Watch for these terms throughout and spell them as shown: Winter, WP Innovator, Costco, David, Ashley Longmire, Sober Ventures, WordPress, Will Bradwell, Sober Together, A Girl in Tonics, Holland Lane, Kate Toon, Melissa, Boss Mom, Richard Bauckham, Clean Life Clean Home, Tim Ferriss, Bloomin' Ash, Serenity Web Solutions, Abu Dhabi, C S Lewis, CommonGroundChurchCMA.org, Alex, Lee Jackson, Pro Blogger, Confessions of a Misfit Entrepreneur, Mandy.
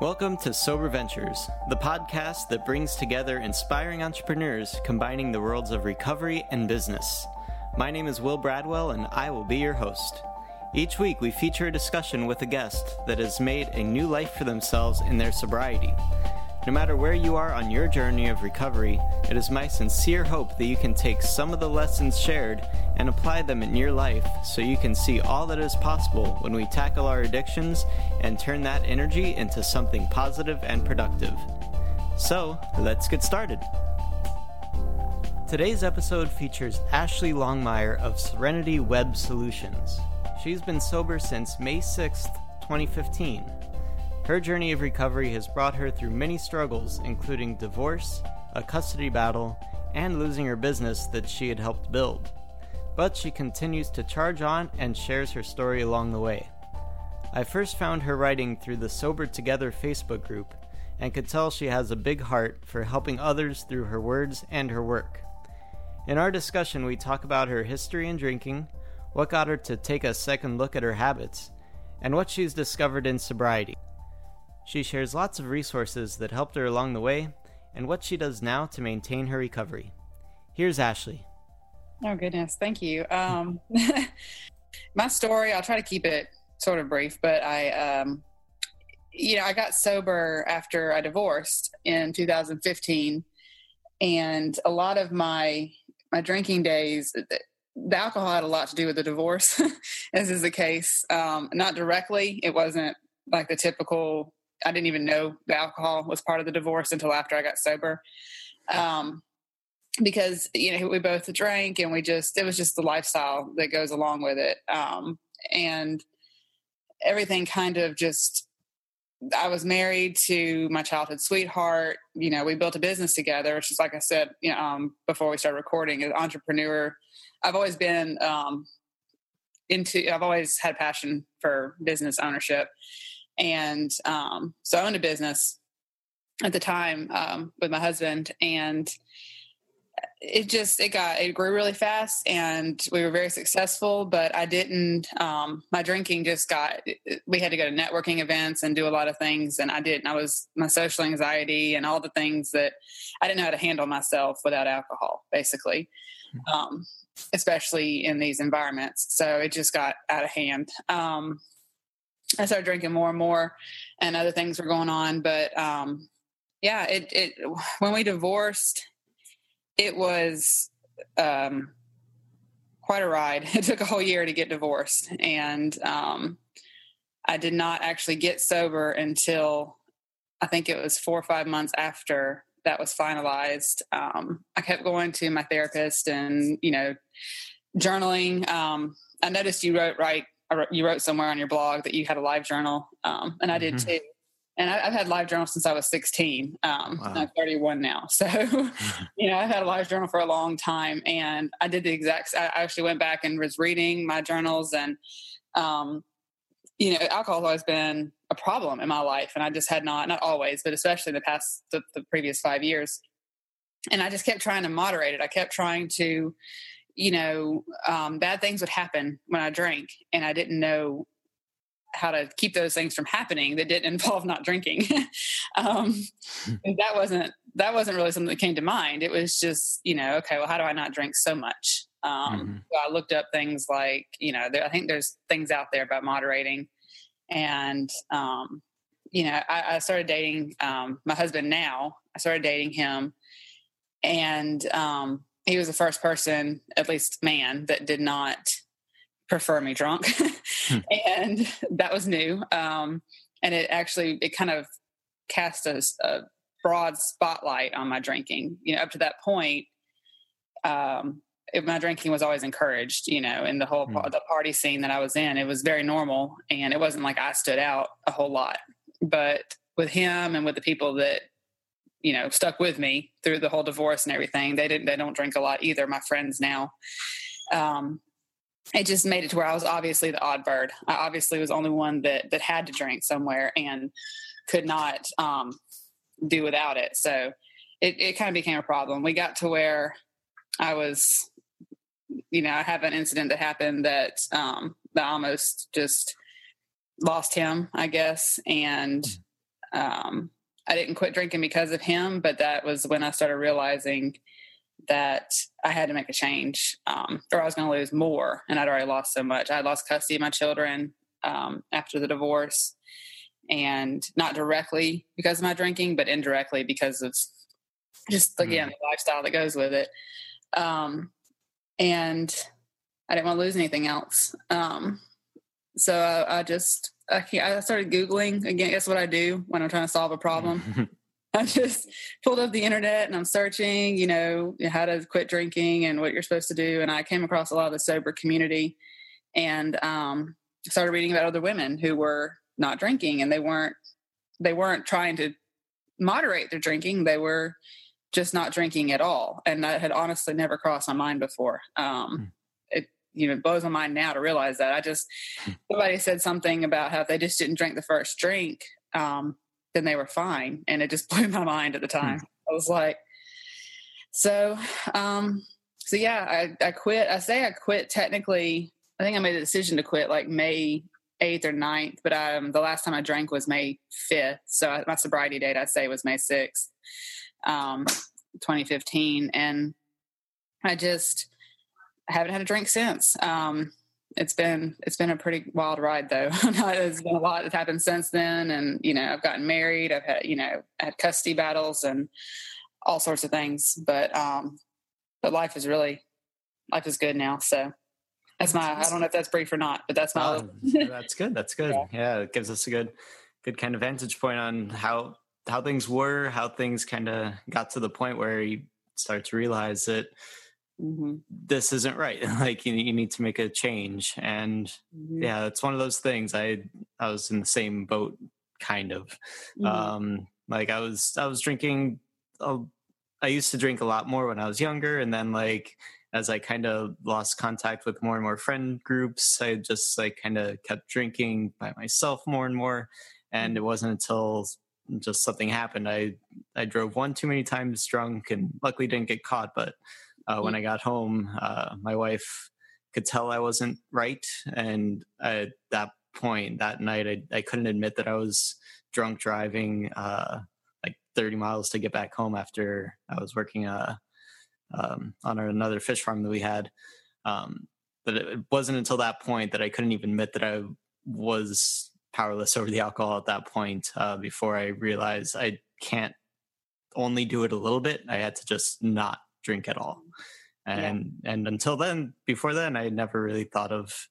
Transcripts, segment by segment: Welcome to Sober Ventures, the podcast that brings together inspiring entrepreneurs combining the worlds of recovery and business. My name is Will Bradwell, and I will be your host. Each week, we feature a discussion with a guest that has made a new life for themselves in their sobriety. No matter where you are on your journey of recovery, it is my sincere hope that you can take some of the lessons shared and apply them in your life so you can see all that is possible when we tackle our addictions and turn that energy into something positive and productive. So, let's get started. Today's episode features Ashley Longmire of Serenity Web Solutions. She's been sober since May 6th, 2015. Her journey of recovery has brought her through many struggles, including divorce, a custody battle, and losing her business that she had helped build. But she continues to charge on and shares her story along the way. I first found her writing through the Sober Together Facebook group and could tell she has a big heart for helping others through her words and her work. In our discussion, we talk about her history in drinking, what got her to take a second look at her habits, and what she's discovered in sobriety. She shares lots of resources that helped her along the way and what she does now to maintain her recovery. Here's Ashley. Oh, goodness. Thank you. My story, I'll try to keep it sort of brief, but I got sober after I divorced in 2015, and a lot of my drinking days, the alcohol had a lot to do with the divorce, as is the case. Not directly. It wasn't like the typical, I didn't even know the alcohol was part of the divorce until after I got sober. Because, we both drank and it was just the lifestyle that goes along with it. And everything kind of just, I was married to my childhood sweetheart. We built a business together, which is, like I said, before we started recording, an entrepreneur. I've always been I've always had a passion for business ownership. And so I owned a business at the time with my husband, and it grew really fast, and we were very successful, but I didn't, my drinking just we had to go to networking events and do a lot of things. And my social anxiety and all the things that I didn't know how to handle myself without alcohol, basically, especially in these environments. So it just got out of hand. I started drinking more and more, and other things were going on, but when we divorced, it was quite a ride. It took a whole year to get divorced, and I did not actually get sober until I think it was 4 or 5 months after that was finalized. I kept going to my therapist and journaling. I noticed you wrote somewhere on your blog that you had a live journal, and I did too. And I've had live journal since I was 16. Wow. I'm 31 now. So, I've had a live journal for a long time, and I did the exact, I actually went back and was reading my journals, and, alcohol has always been a problem in my life. And I just had not always, but especially the previous 5 years. And I just kept trying to moderate it. I kept trying to, bad things would happen when I drank, and I didn't know how to keep those things from happening that didn't involve not drinking. That wasn't really something that came to mind. It was just, okay, well, how do I not drink so much? So I looked up things like, I think there's things out there about moderating, and, I started dating, my husband now. I started dating him, and, he was the first person, at least man, that did not prefer me drunk. And that was new. And it kind of cast a broad spotlight on my drinking. Up to that point, my drinking was always encouraged, in the whole the party scene that I was in. It was very normal, and it wasn't like I stood out a whole lot. But with him and with the people that, stuck with me through the whole divorce and everything, they don't drink a lot either, my friends now. It just made it to where I was obviously the odd bird. I obviously was the only one that had to drink somewhere and could not do without it. So it kind of became a problem. We got to where I was, I have an incident that happened that I almost just lost him, I guess. And I didn't quit drinking because of him, but that was when I started realizing that I had to make a change, or I was going to lose more. And I'd already lost so much. I lost custody of my children after the divorce, and not directly because of my drinking, but indirectly because of just, again, the lifestyle that goes with it. And I didn't want to lose anything else. So I started Googling again. That's what I do when I'm trying to solve a problem. I just pulled up the internet and I'm searching, you know, how to quit drinking and what you're supposed to do. And I came across a lot of the sober community, and started reading about other women who were not drinking, and they weren't trying to moderate their drinking. They were just not drinking at all. And that had honestly never crossed my mind before. It blows my mind now to realize that. Somebody said something about how if they just didn't drink the first drink, then they were fine. And it just blew my mind at the time. I was like, I quit. I say I quit technically. I think I made the decision to quit like May 8th or 9th, but the last time I drank was May 5th. So my sobriety date, I'd say, was May 6th, 2015. And I haven't had a drink since. It's been a pretty wild ride though. There's been a lot that's happened since then. And, you know, I've gotten married, I've had, you know, I had custody battles and all sorts of things, but life is good now. So that's I don't know if that's brief or not, but that's my, that's good. That's good. Yeah. It gives us a good kind of vantage point on how things were, how things kind of got to the point where you start to realize that this isn't right. Like you need to make a change. And yeah, it's one of those things. I was in the same boat kind of, like I was drinking. I used to drink a lot more when I was younger. And then like, as I kind of lost contact with more and more friend groups, I just like kind of kept drinking by myself more and more. And it wasn't until just something happened. I drove one too many times drunk and luckily didn't get caught, but when I got home, my wife could tell I wasn't right. And at that point, that night, I couldn't admit that I was drunk driving like 30 miles to get back home after I was working on another fish farm that we had. But it wasn't until that point that I couldn't even admit that I was powerless over the alcohol at that point before I realized I can't only do it a little bit. I had to just not drink at all. And until then, before then, I never really thought of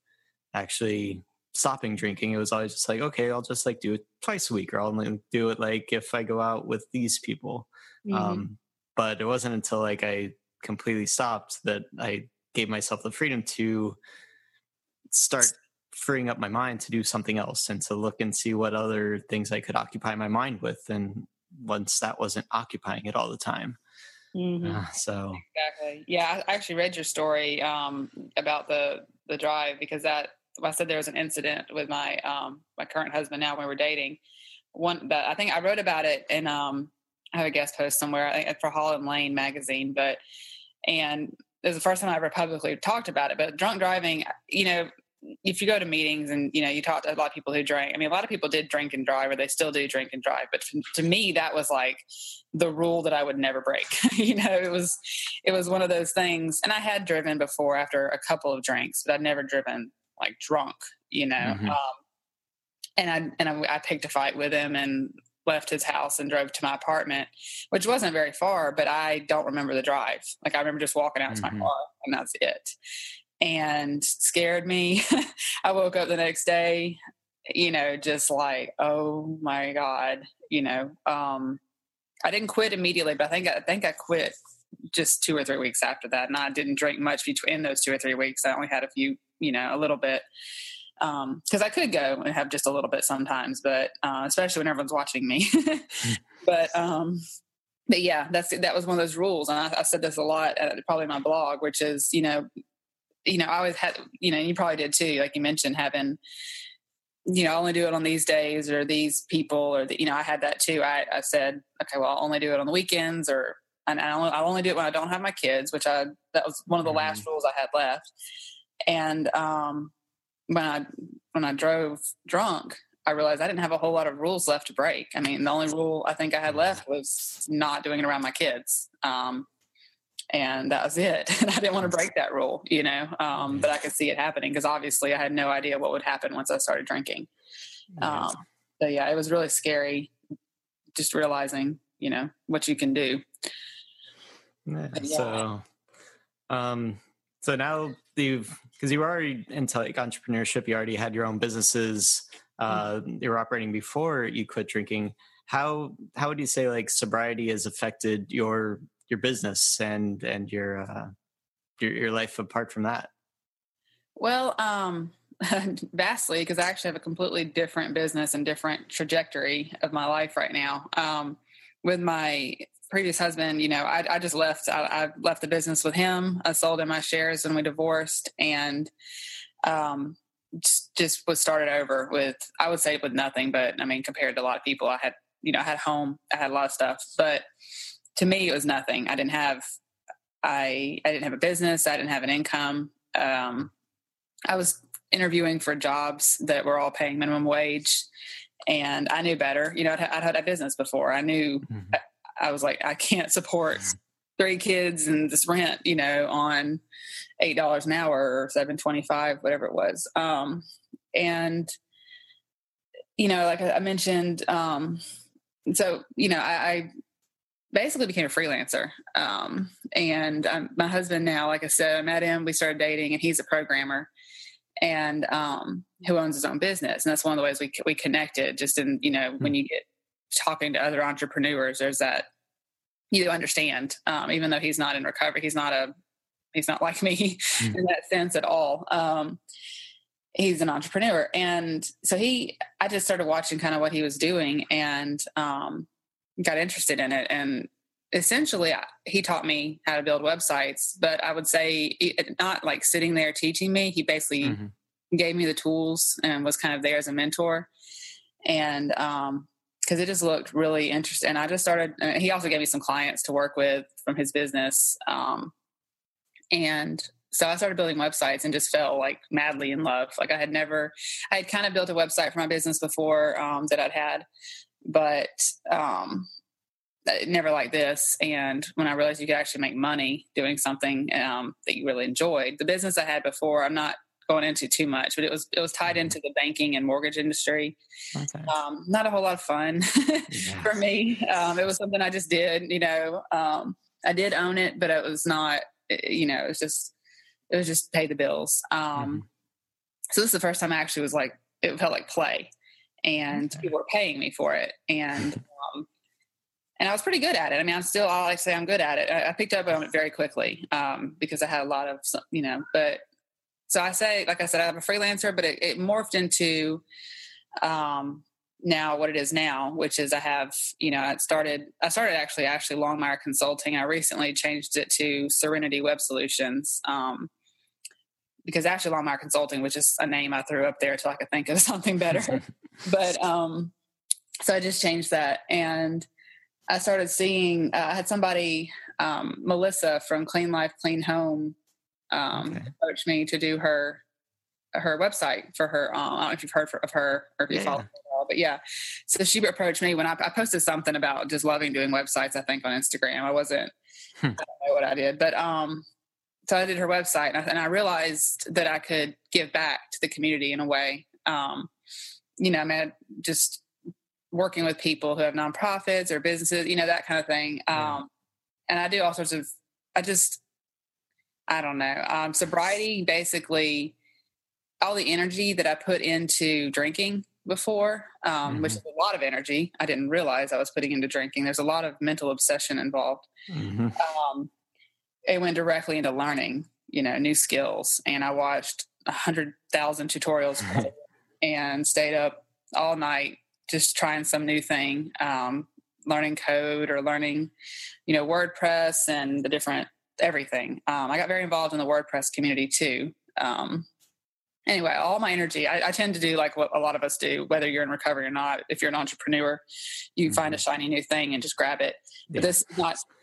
actually stopping drinking. It was always just like, okay, I'll just like do it twice a week, or I'll only do it like if I go out with these people. But it wasn't until like I completely stopped that I gave myself the freedom to start freeing up my mind to do something else and to look and see what other things I could occupy my mind with. And once that wasn't occupying it all the time. So exactly. Yeah. I actually read your story, about the drive, because I said there was an incident with my, my current husband now when we're dating one, but I think I wrote about it and, I have a guest post somewhere, I think for Holland Lane magazine, and it was the first time I ever publicly talked about it, but drunk driving, you know, if you go to meetings and, you know, you talk to a lot of people who drank, I mean, a lot of people did drink and drive, or they still do drink and drive. But to me, that was like the rule that I would never break. You know, it was one of those things. And I had driven before after a couple of drinks, but I'd never driven like drunk, you know? And I picked a fight with him and left his house and drove to my apartment, which wasn't very far, but I don't remember the drive. Like I remember just walking out to my car, and that's it. And scared me. I woke up the next day, you know, just like, oh my God, you know, I didn't quit immediately, but I think I quit just 2 or 3 weeks after that. And I didn't drink much between those 2 or 3 weeks. I only had a few, you know, a little bit, cause I could go and have just a little bit sometimes, but, especially when everyone's watching me, but yeah, that was one of those rules. And I said this a lot at probably my blog, which is, you know, I always had, you know, you probably did too, like you mentioned, having, you know, I only do it on these days or these people, or the, you know, I had that too. I said, okay, well, I'll only do it on the weekends, or, and I'll only do it when I don't have my kids, which that was one of the last rules I had left. And, when I drove drunk, I realized I didn't have a whole lot of rules left to break. I mean, the only rule I think I had left was not doing it around my kids. And that was it. And I didn't want to break that rule, you know, but I could see it happening because obviously I had no idea what would happen once I started drinking. So yeah, it was really scary just realizing, you know, what you can do. Yeah, yeah. So now because you were already into like entrepreneurship, you already had your own businesses, you were operating before you quit drinking. How would you say like sobriety has affected your business and your life apart from that? Well, vastly, because I actually have a completely different business and different trajectory of my life right now. With my previous husband, you know, I just left. I left the business with him. I sold him my shares when we divorced, and just was started over with, I would say, with nothing. But I mean, compared to a lot of people, I had home, I had a lot of stuff, but to me, it was nothing. I didn't have a business. I didn't have an income. I was interviewing for jobs that were all paying minimum wage, and I knew better. You know, I'd had a business before. I knew. Mm-hmm. I was like, I can't support three kids and this rent, you know, on $8 an hour or $7.25, whatever it was. And you know, like I mentioned, so you know, I basically became a freelancer. And my husband now, like I said, I met him, we started dating, and he's a programmer and, who owns his own business. And that's one of the ways we connected, just in, you know, when you get talking to other entrepreneurs, there's that, you understand, even though he's not in recovery, he's not like me in that sense at all. He's an entrepreneur. And so I just started watching kind of what he was doing and, got interested in it. And essentially he taught me how to build websites, but I would say not like sitting there teaching me. He basically gave me the tools and was kind of there as a mentor. And, 'cause it just looked really interesting. And I just started, and he also gave me some clients to work with from his business. And so I started building websites and just fell like madly in love. Like I had kind of built a website for my business before, that I'd had, but never like this. And when I realized you could actually make money doing something that you really enjoyed, the business I had before, I'm not going into too much, but it was tied into the banking and mortgage industry. Okay. Not a whole lot of fun for me. It was something I just did, you know. I did own it, but it was not, you know, it was just pay the bills. So this is the first time I actually was like, it felt like play. And people were paying me for it. And I was pretty good at it. I mean, I'll like say I'm good at it. I picked up on it very quickly, because I had a lot of, you know, but so I say, like I said, I'm a freelancer, but it morphed into, now what it is now, which is I have, you know, I started actually Ashley Longmire Consulting. I recently changed it to Serenity Web Solutions. Because actually Longmire Consulting was just a name I threw up there till I could think of something better. But, so I just changed that. And I started seeing, I had somebody, Melissa from Clean Life Clean Home, approached me to do her website for her. I don't know if you've heard of her or if you follow her at all, but yeah. So she approached me when I posted something about just loving doing websites, I think on Instagram. I don't know what I did, but, so I did her website and I realized that I could give back to the community in a way. You know, I mean, just working with people who have nonprofits or businesses, you know, that kind of thing. And I do all sorts of, I don't know. Sobriety, basically all the energy that I put into drinking before, which is a lot of energy. I didn't realize I was putting into drinking. There's a lot of mental obsession involved. It went directly into learning, you know, new skills. And I watched 100,000 tutorials and stayed up all night just trying some new thing, learning code or learning, you know, WordPress and the different everything. I got very involved in the WordPress community too. Anyway, all my energy, I tend to do like what a lot of us do, whether you're in recovery or not. If you're an entrepreneur, you find a shiny new thing and just grab it. But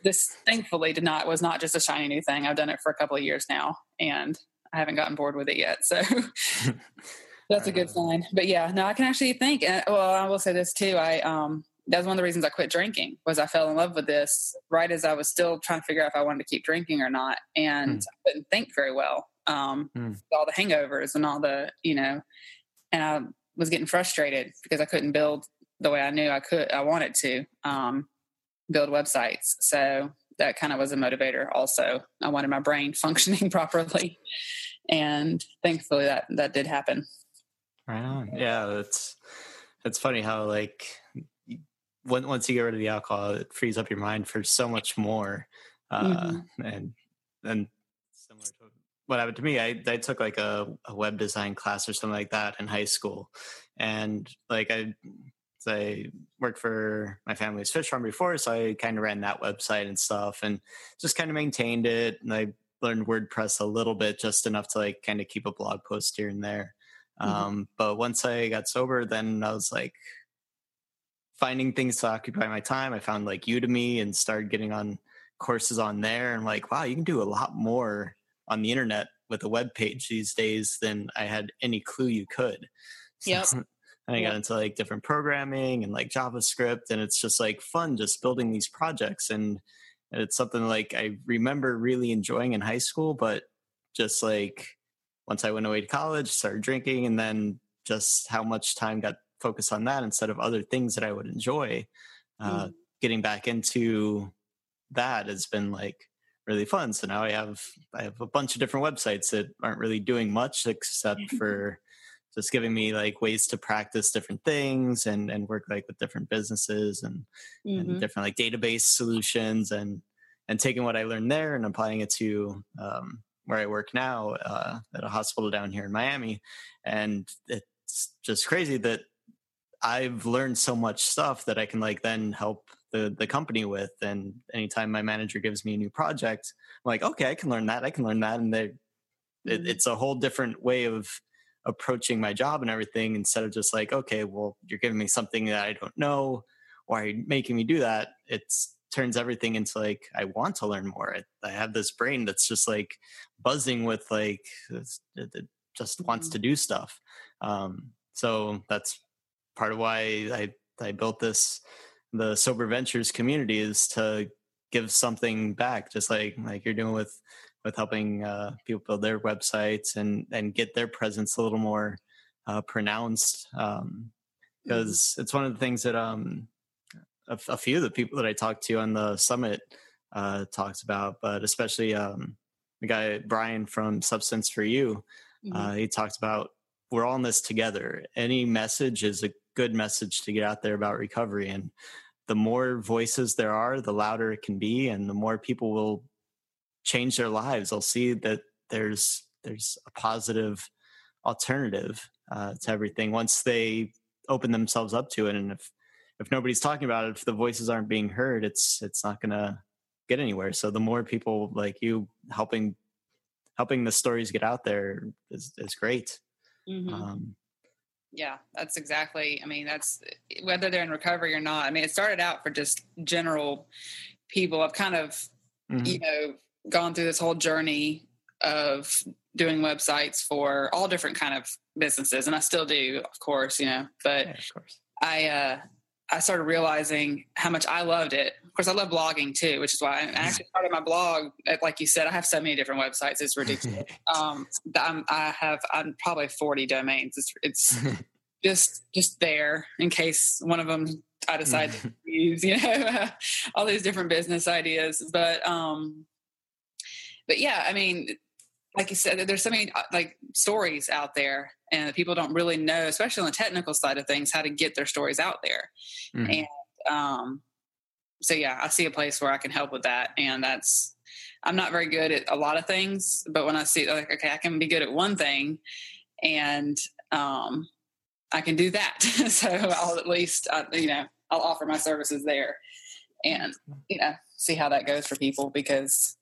this thankfully was not just a shiny new thing. I've done it for a couple of years now and I haven't gotten bored with it yet. So That's a good sign. But yeah, no, I can actually think. And, well, I will say this too. That was one of the reasons I quit drinking, was I fell in love with this right as I was still trying to figure out if I wanted to keep drinking or not. And I couldn't think very well. All the hangovers and all the, and I was getting frustrated because I couldn't build the way I knew I wanted to, build websites. So that kind of was a motivator also. I wanted my brain functioning properly. And thankfully that did happen. Right on. Yeah. That's funny how, like, once you get rid of the alcohol, it frees up your mind for so much more. And similar to what happened to me, I took like a web design class or something like that in high school. And like, I worked for my family's fish farm before, so I kind of ran that website and stuff and just kind of maintained it. And I learned WordPress a little bit, just enough to like kind of keep a blog post here and there. But once I got sober, then I was like finding things to occupy my time. I found like Udemy and started getting on courses on there. And like, wow, you can do a lot more on the internet with a web page these days than I had any clue you could. So, yep. And I got into like different programming and like JavaScript, and it's just like fun just building these projects. And it's something like I remember really enjoying in high school, but just like once I went away to college, started drinking, and then just how much time got focused on that instead of other things that I would enjoy. Getting back into that has been like really fun. So now I have a bunch of different websites that aren't really doing much except for just giving me like ways to practice different things and work like with different businesses and different like database solutions and taking what I learned there and applying it to where I work now at a hospital down here in Miami. And it's just crazy that I've learned so much stuff that I can like then help the company with. And anytime my manager gives me a new project, I'm like, okay, I can learn that. And it's a whole different way of approaching my job and everything, instead of just like, okay, well, you're giving me something that I don't know. Why are you making me do that? It turns everything into like, I want to learn more. I have this brain that's just like buzzing with like, it just wants to do stuff. So that's part of why I built the Sober Ventures community, is to give something back, just like you're doing with helping people build their websites and get their presence a little more pronounced. Because it's one of the things that a few of the people that I talked to on the summit talks about, but especially the guy, Brian from Substance for You, he talks about we're all in this together. Any message is a good message to get out there about recovery. And the more voices there are, the louder it can be, and the more people will change their lives. They'll see that there's a positive alternative to everything once they open themselves up to it. And if nobody's talking about it, if the voices aren't being heard, it's not going to get anywhere. So the more people like you helping the stories get out there is great. Yeah, that's exactly. I mean, that's whether they're in recovery or not. I mean, it started out for just general people. I've kind of, gone through this whole journey of doing websites for all different kind of businesses. And I still do, of course, but yeah, of course. I started realizing how much I loved it. Of course, I love blogging too, which is why I actually started my blog. Like you said, I have so many different websites; it's ridiculous. I'm probably 40 domains. It's just there in case one of them I decide to use. All these different business ideas. But yeah, I mean, like you said, there's so many like stories out there, and people don't really know, especially on the technical side of things, how to get their stories out there. And so, yeah, I see a place where I can help with that. And I'm not very good at a lot of things, but when I see like, okay, I can be good at one thing and I can do that. So I'll at least, I'll offer my services there and, see how that goes for people, because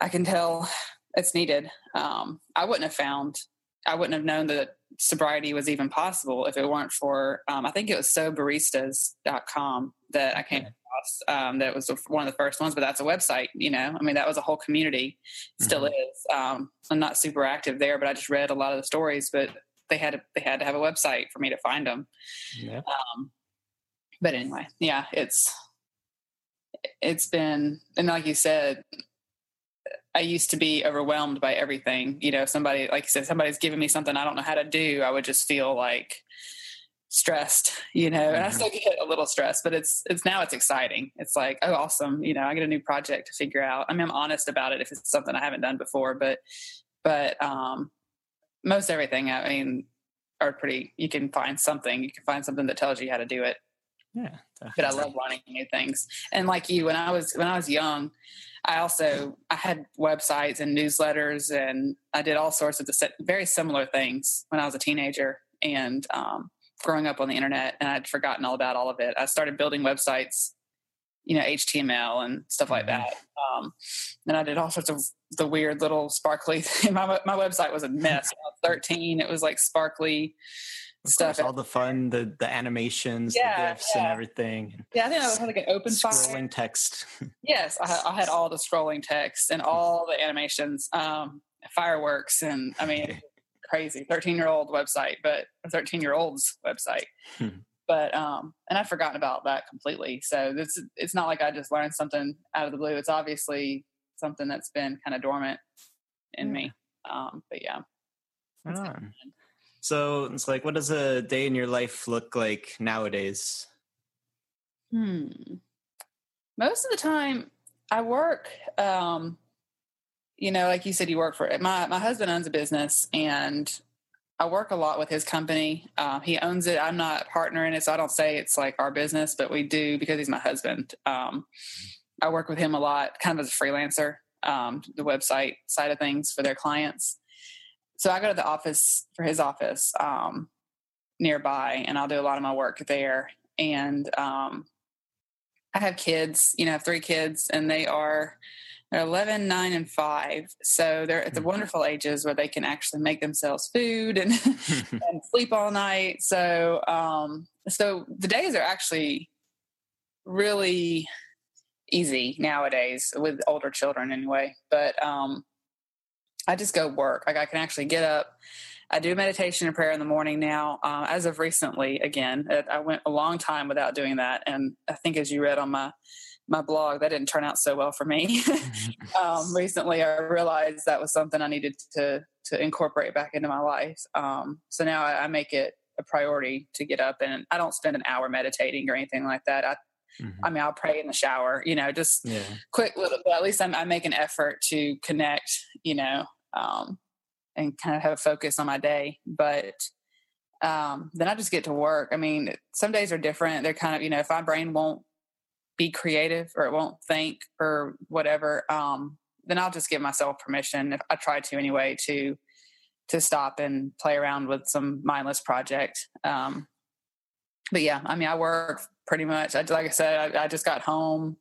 I can tell it's needed. I wouldn't have known that sobriety was even possible if it weren't for, I think it was SoBaristas.com that I came across. That was one of the first ones, but that's a website, I mean, that was a whole community, still is. I'm not super active there, but I just read a lot of the stories, but they had to have a website for me to find them. Yeah. But anyway, yeah, it's been, and like you said, I used to be overwhelmed by everything. You know, somebody, like you said, somebody's giving me something I don't know how to do. I would just feel like stressed, you know, and I still get a little stressed, but it's now it's exciting. It's like, oh, awesome. You know, I get a new project to figure out. I mean, I'm honest about it if it's something I haven't done before, but most everything, I mean, you can find something that tells you how to do it. Yeah. Definitely. But I love learning new things. And like you, when I was young, I had websites and newsletters, and I did all sorts of very similar things when I was a teenager and growing up on the internet, and I'd forgotten all about all of it. I started building websites, you know, HTML and stuff like that. And I did all sorts of the weird little sparkly thing. My website was a mess. When I was 13. It was like sparkly stuff. All the fun, the animations, the GIFs and everything. Yeah, I think I had like an open file. Scrolling text. Yes, I had all the scrolling text and all the animations, fireworks, and I mean, crazy 13-year-old's website. But, and I'd forgotten about that completely. So it's not like I just learned something out of the blue. It's obviously something that's been kind of dormant in me. But yeah. So it's like, what does a day in your life look like nowadays? Most of the time I work, you know, like you said, you work for it. My husband owns a business, and I work a lot with his company. He owns it. I'm not a partner in it, so I don't say it's like our business, but we do because he's my husband. I work with him a lot, kind of as a freelancer, the website side of things for their clients. So I go to the office for his office nearby, and I'll do a lot of my work there. And I have kids, you know, I have 3 kids, and they're 11, 9, and 5. So they're at the wonderful ages where they can actually make themselves food and, and sleep all night. So so the days are actually really easy nowadays with older children anyway. But I just go work. Like I can actually get up. I do meditation and prayer in the morning now. As of recently, again, I went a long time without doing that. And I think as you read on my blog, that didn't turn out so well for me. Recently I realized that was something I needed to incorporate back into my life. So now I make it a priority to get up, and I don't spend an hour meditating or anything like that. I mean, I'll pray in the shower, you know, just quick little, but at least I make an effort to connect, you know, and kind of have a focus on my day. But then I just get to work. I mean, some days are different. They're kind of, you know, if my brain won't be creative or it won't think or whatever, then I'll just give myself permission, if I try to anyway, to stop and play around with some mindless project. But yeah, I mean, I work pretty much. Like I said, I just got home.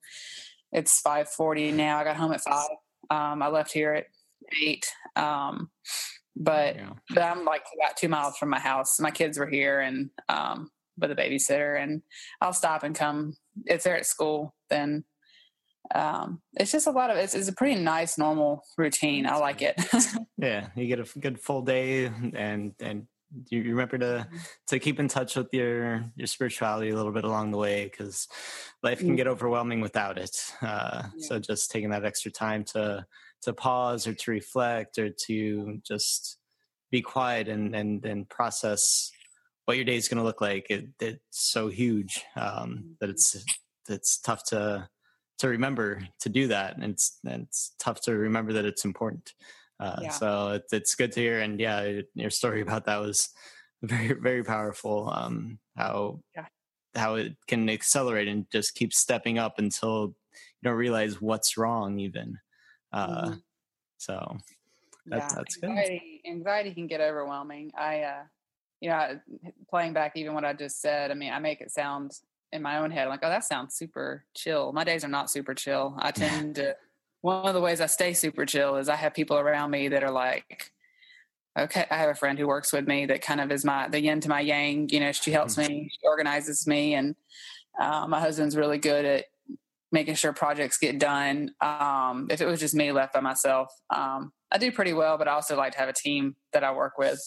It's 5:40 now. I got home at 5. I left here at 8. But I'm like about 2 miles from my house. My kids were here and with a babysitter, and I'll stop and come. If they're at school, then it's just a lot of it's a pretty nice normal routine. I like it. Yeah, you get a good full day, and you remember to keep in touch with your spirituality a little bit along the way, because life can get overwhelming without it. So just taking that extra time to pause or to reflect or to just be quiet and process what your day is going to look like. It's so huge that it's tough to remember to do that, and it's tough to remember that it's important. So it's good to hear, and your story about that was very, very powerful. How it can accelerate and just keep stepping up until you don't realize what's wrong even. So that's good. Anxiety can get overwhelming. Playing back even what I just said, I mean, I make it sound in my own head like, oh, that sounds super chill. My days are not super chill. I tend to, one of the ways I stay super chill is I have people around me that are like, okay, I have a friend who works with me that kind of is the yin to my yang, you know, she helps me, she organizes me. And my husband's really good at making sure projects get done. If it was just me left by myself, I do pretty well, but I also like to have a team that I work with,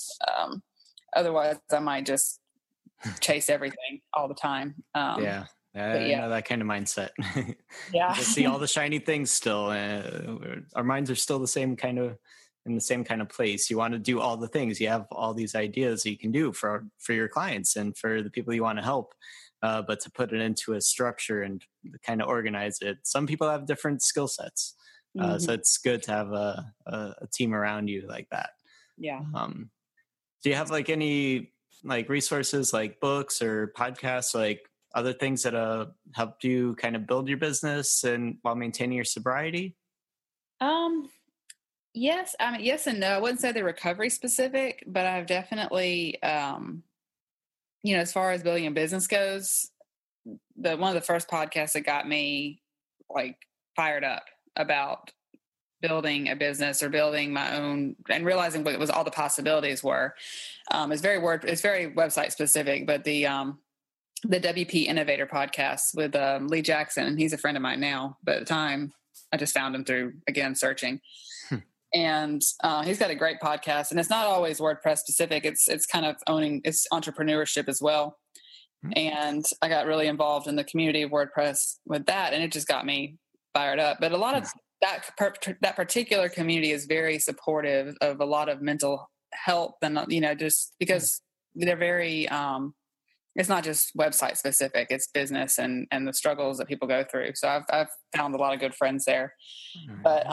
Otherwise I might just chase everything all the time. Yeah. Know that kind of mindset. Yeah. Just see all the shiny things still. Our minds are still in the same kind of place. You want to do all the things. You have all these ideas that you can do for your clients and for the people you want to help. But to put it into a structure and kind of organize it. Some people have different skill sets. So it's good to have a team around you like that. Yeah. Do you have any resources, like books or podcasts, like other things that helped you kind of build your business and while maintaining your sobriety? Yes. I mean, yes and no. I wouldn't say they're recovery specific, but I've definitely, as far as building a business goes, one of the first podcasts that got me like fired up about building a business or building my own and realizing what it was, all the possibilities were, it's very website specific, but the WP Innovator podcast with Lee Jackson, and he's a friend of mine now, but at the time I just found him through, again, searching. And he's got a great podcast, and it's not always WordPress specific. It's kind of it's entrepreneurship as well. And I got really involved in the community of WordPress with that, and it just got me fired up. But a lot of that particular community is very supportive of a lot of mental health, and just because they're very. It's not just website specific; it's business and the struggles that people go through. So I've found a lot of good friends there. Mm-hmm. But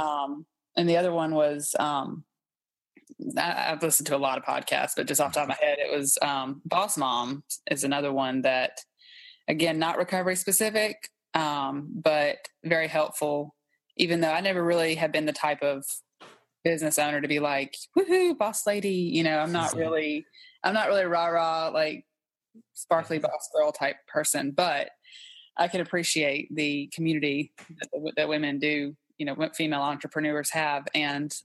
and the other one was I've listened to a lot of podcasts, but just off the top of my head, it was Boss Mom is another one that, again, not recovery specific, but very helpful. Even though I never really have been the type of business owner to be like, woohoo, boss lady, I'm not really rah-rah, like sparkly boss girl type person, but I can appreciate the community that women do, female entrepreneurs have. And,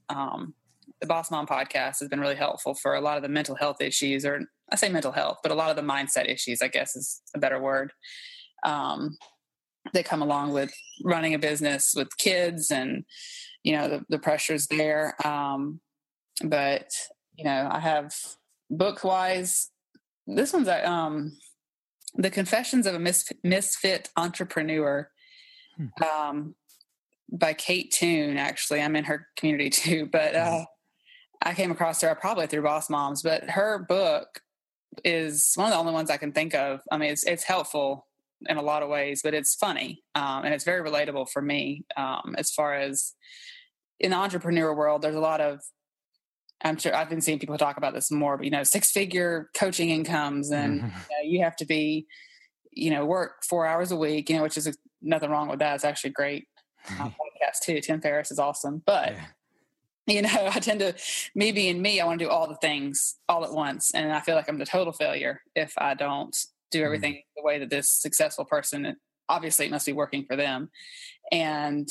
the Boss Mom podcast has been really helpful for a lot of the mental health issues, or I say mental health, but a lot of the mindset issues, I guess is a better word. They come along with running a business with kids and, the pressures there. I have book wise, this one's, the Confessions of a Misfit Entrepreneur, by Kate Toon. Actually, I'm in her community too, but, I came across her probably through Boss Moms, but her book is one of the only ones I can think of. I mean, it's helpful in a lot of ways, but it's funny. And it's very relatable for me. As far as in the entrepreneur world, there's a lot of, I'm sure I've been seeing people talk about this more, but 6-figure coaching incomes, and you have to be, work 4 hours a week, which is nothing wrong with that. It's actually great podcast too. Tim Ferriss is awesome, but I tend to, me being me, I want to do all the things all at once. And I feel like I'm the total failure if I don't do everything the way that this successful person, obviously it must be working for them. And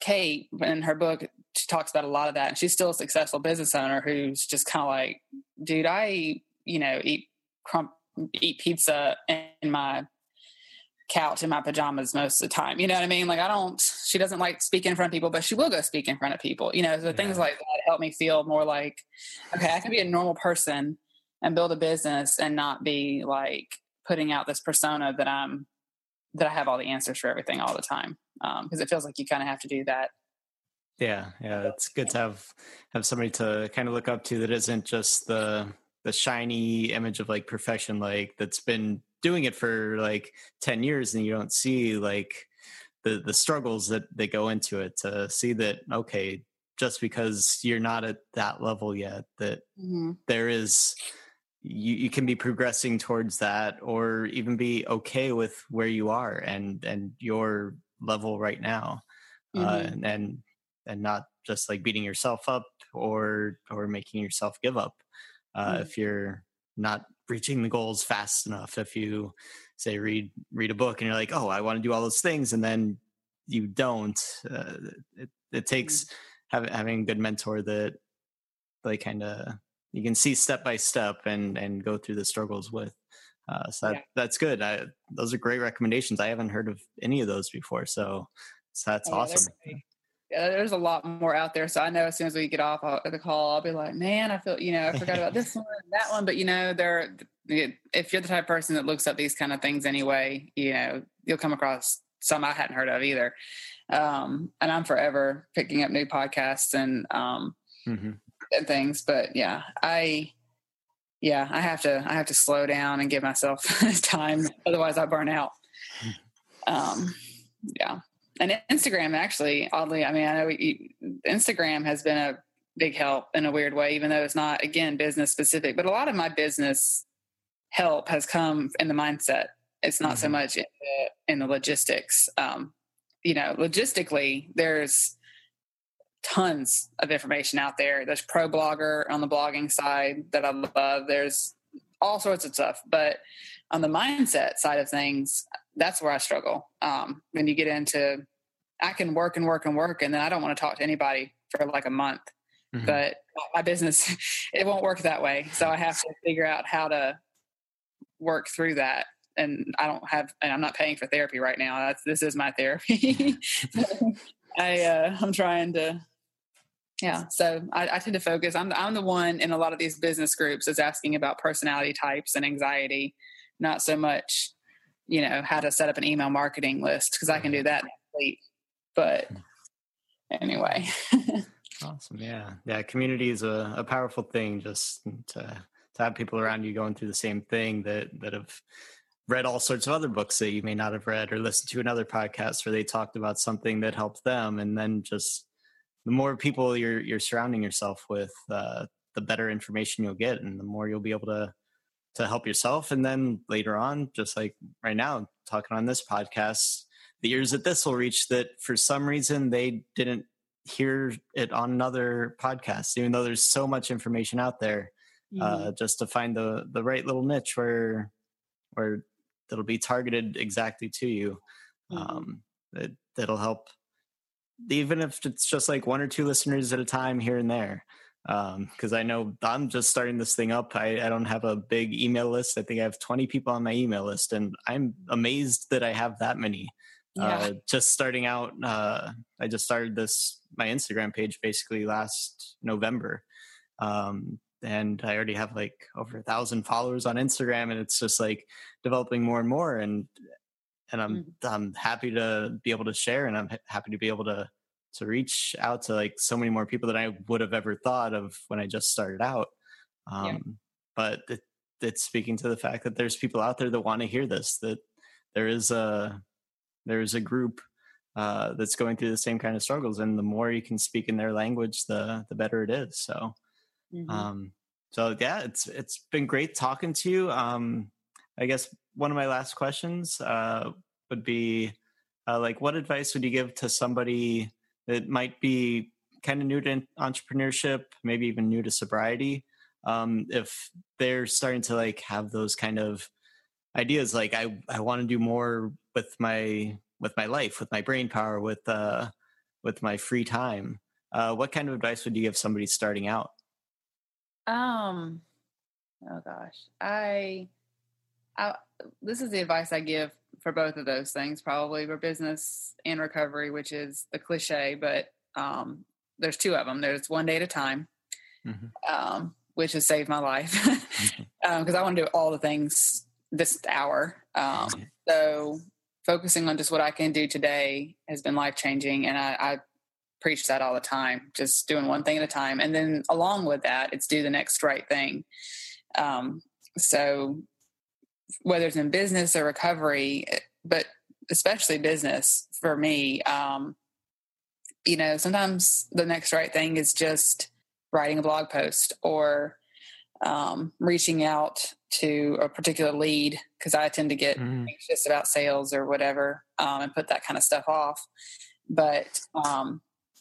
Kate, in her book, she talks about a lot of that. And she's still a successful business owner who's just kind of like, dude, I, eat pizza in my couch in my pajamas most of the time. You know what I mean? Like, she doesn't like speaking in front of people, but she will go speak in front of people. So things like that help me feel more like, okay, I can be a normal person and build a business and not be like putting out this persona that I have all the answers for everything all the time. Because it feels like you kind of have to do that. Yeah. It's good to have somebody to kind of look up to that isn't just the shiny image of like perfection, like that's been doing it for like 10 years and you don't see like the struggles that they go into it, to see that, okay, just because you're not at that level yet, that there is, you can be progressing towards that, or even be okay with where you are and your level right now, and not just like beating yourself up or making yourself give up if you're not reaching the goals fast enough. If you say read a book and you're like, oh, I want to do all those things, and then you don't, it takes having a good mentor that like kind of you can see step by step and go through the struggles with. That's good. Those are great recommendations. I haven't heard of any of those before. So that's awesome. there's a lot more out there. So I know as soon as we get off the call, I'll be like, man, I feel, I forgot about this one and that one. But, if you're the type of person that looks up these kind of things anyway, you'll come across some I hadn't heard of either. And I'm forever picking up new podcasts and things. But yeah, I have to slow down and give myself time. Otherwise I burn out. Yeah. And Instagram, actually, oddly, I know Instagram has been a big help in a weird way, even though it's not, again, business specific, but a lot of my business help has come in the mindset. It's not so much in the logistics. Logistically, there's tons of information out there. There's Pro Blogger on the blogging side that I love. There's all sorts of stuff, but on the mindset side of things, that's where I struggle. When you get into, I can work and work and work, and then I don't want to talk to anybody for like a month. Mm-hmm. But my business, it won't work that way. So I have to figure out how to work through that. And I'm not paying for therapy right now. This is my therapy. I'm trying to, yeah. So I tend to focus. I'm the one in a lot of these business groups that's asking about personality types and anxiety, not so much, how to set up an email marketing list, because I can do that next week. But anyway. Awesome. Yeah. Yeah. Community is a powerful thing, just to have people around you going through the same thing that have read all sorts of other books that you may not have read, or listened to another podcast where they talked about something that helped them. And then just the more people you're surrounding yourself with, the better information you'll get, and the more you'll be able to help yourself. And then later on, just like right now, talking on this podcast, the ears that this will reach that for some reason they didn't hear it on another podcast, even though there's so much information out there, just to find the right little niche where that'll be targeted exactly to you. That'll help, even if it's just like one or two listeners at a time here and there. Because I know I'm just starting this thing up. I don't have a big email list. I think I have 20 people on my email list, and I'm amazed that I have that many. Just starting out, I just started my Instagram page basically last November. And I already have like over 1,000 followers on Instagram, and it's just like developing more and more. And I'm happy to be able to share, and I'm happy to be able to reach out to like so many more people than I would have ever thought of when I just started out. But it's speaking to the fact that there's people out there that want to hear this, that there is a group that's going through the same kind of struggles, and the more you can speak in their language, the better it is. So, so yeah, it's been great talking to you. I guess one of my last questions would be what advice would you give to somebody that might be kind of new to entrepreneurship, maybe even new to sobriety, if they're starting to like have those kind of ideas, like I want to do more with my life, with my brain power, with my free time. What kind of advice would you give somebody starting out? Oh gosh, I this is the advice I give for both of those things, probably for business and recovery, which is the cliche, but there's two of them. There's one day at a time, which has saved my life, because I want to do all the things this hour. So focusing on just what I can do today has been life-changing, and I preach that all the time, just doing one thing at a time. And then along with that, it's do the next right thing. So whether it's in business or recovery, but especially business for me, sometimes the next right thing is just writing a blog post, or reaching out to a particular lead, because I tend to get anxious about sales or whatever, and put that kind of stuff off. But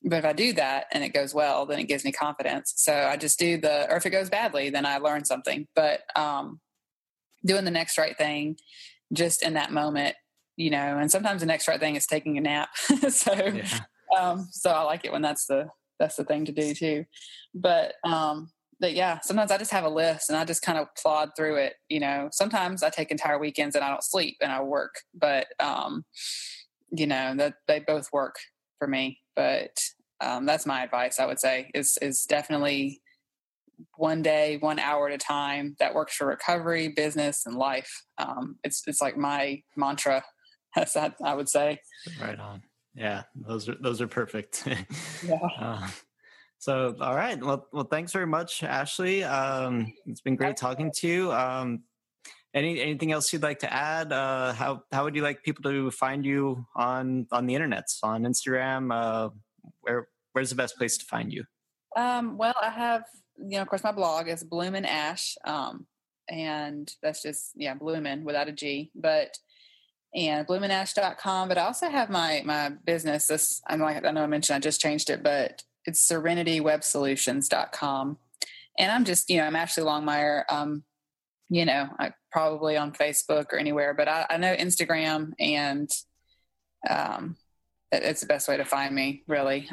if I do that and it goes well, then it gives me confidence. So I just do or if it goes badly, then I learn something. But doing the next right thing just in that moment, and sometimes the next right thing is taking a nap. So I like it when that's the thing to do too. But yeah, sometimes I just have a list and I just kind of plod through it. Sometimes I take entire weekends and I don't sleep and I work, but that they both work for me. But That's my advice, I would say, is definitely one day, 1 hour at a time. That works for recovery, business, and life. It's like my mantra, as I would say. Right on. Yeah, those are perfect. Yeah. So, all right. Well, thanks very much, Ashley. It's been great talking to you. Anything else you'd like to add? How would you like people to find you on the internet, on Instagram? Where's the best place to find you? Well, I have, of course, my blog is Bloomin' Ash. And that's just, Bloomin' without a G, and bloominash.com. But I also have my business. I know I mentioned I just changed it, but it's serenitywebsolutions.com. And I'm just, I'm Ashley Longmire. I probably on Facebook or anywhere, but I know Instagram, and it's the best way to find me, really.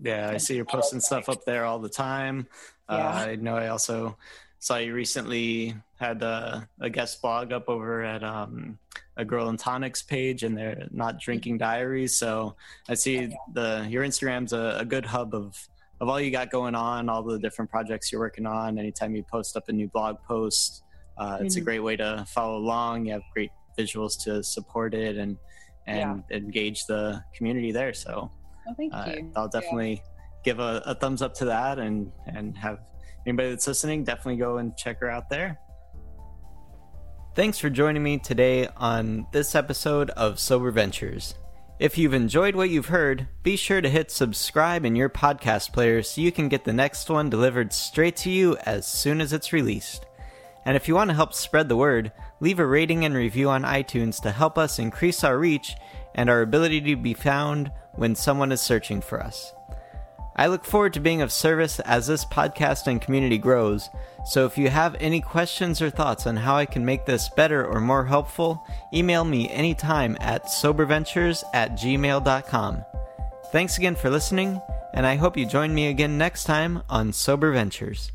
Yeah, I see you're posting stuff up there all the time. Yeah. I know I also saw you recently had a guest blog up over at A Girl in Tonics page, and they're Not Drinking Diaries. So I see your Instagram's a good hub of all you got going on, all the different projects you're working on. Anytime you post up a new blog post, it's a great way to follow along. You have great visuals to support it and engage the community there. So thank you. I'll definitely give a thumbs up to that, and have anybody that's listening definitely go and check her out there. Thanks for joining me today on this episode of Sober Ventures. If you've enjoyed what you've heard, be sure to hit subscribe in your podcast player so you can get the next one delivered straight to you as soon as it's released. And if you want to help spread the word, leave a rating and review on iTunes to help us increase our reach and our ability to be found when someone is searching for us. I look forward to being of service as this podcast and community grows, so if you have any questions or thoughts on how I can make this better or more helpful, email me anytime at soberventures@gmail.com. Thanks again for listening, and I hope you join me again next time on Sober Ventures.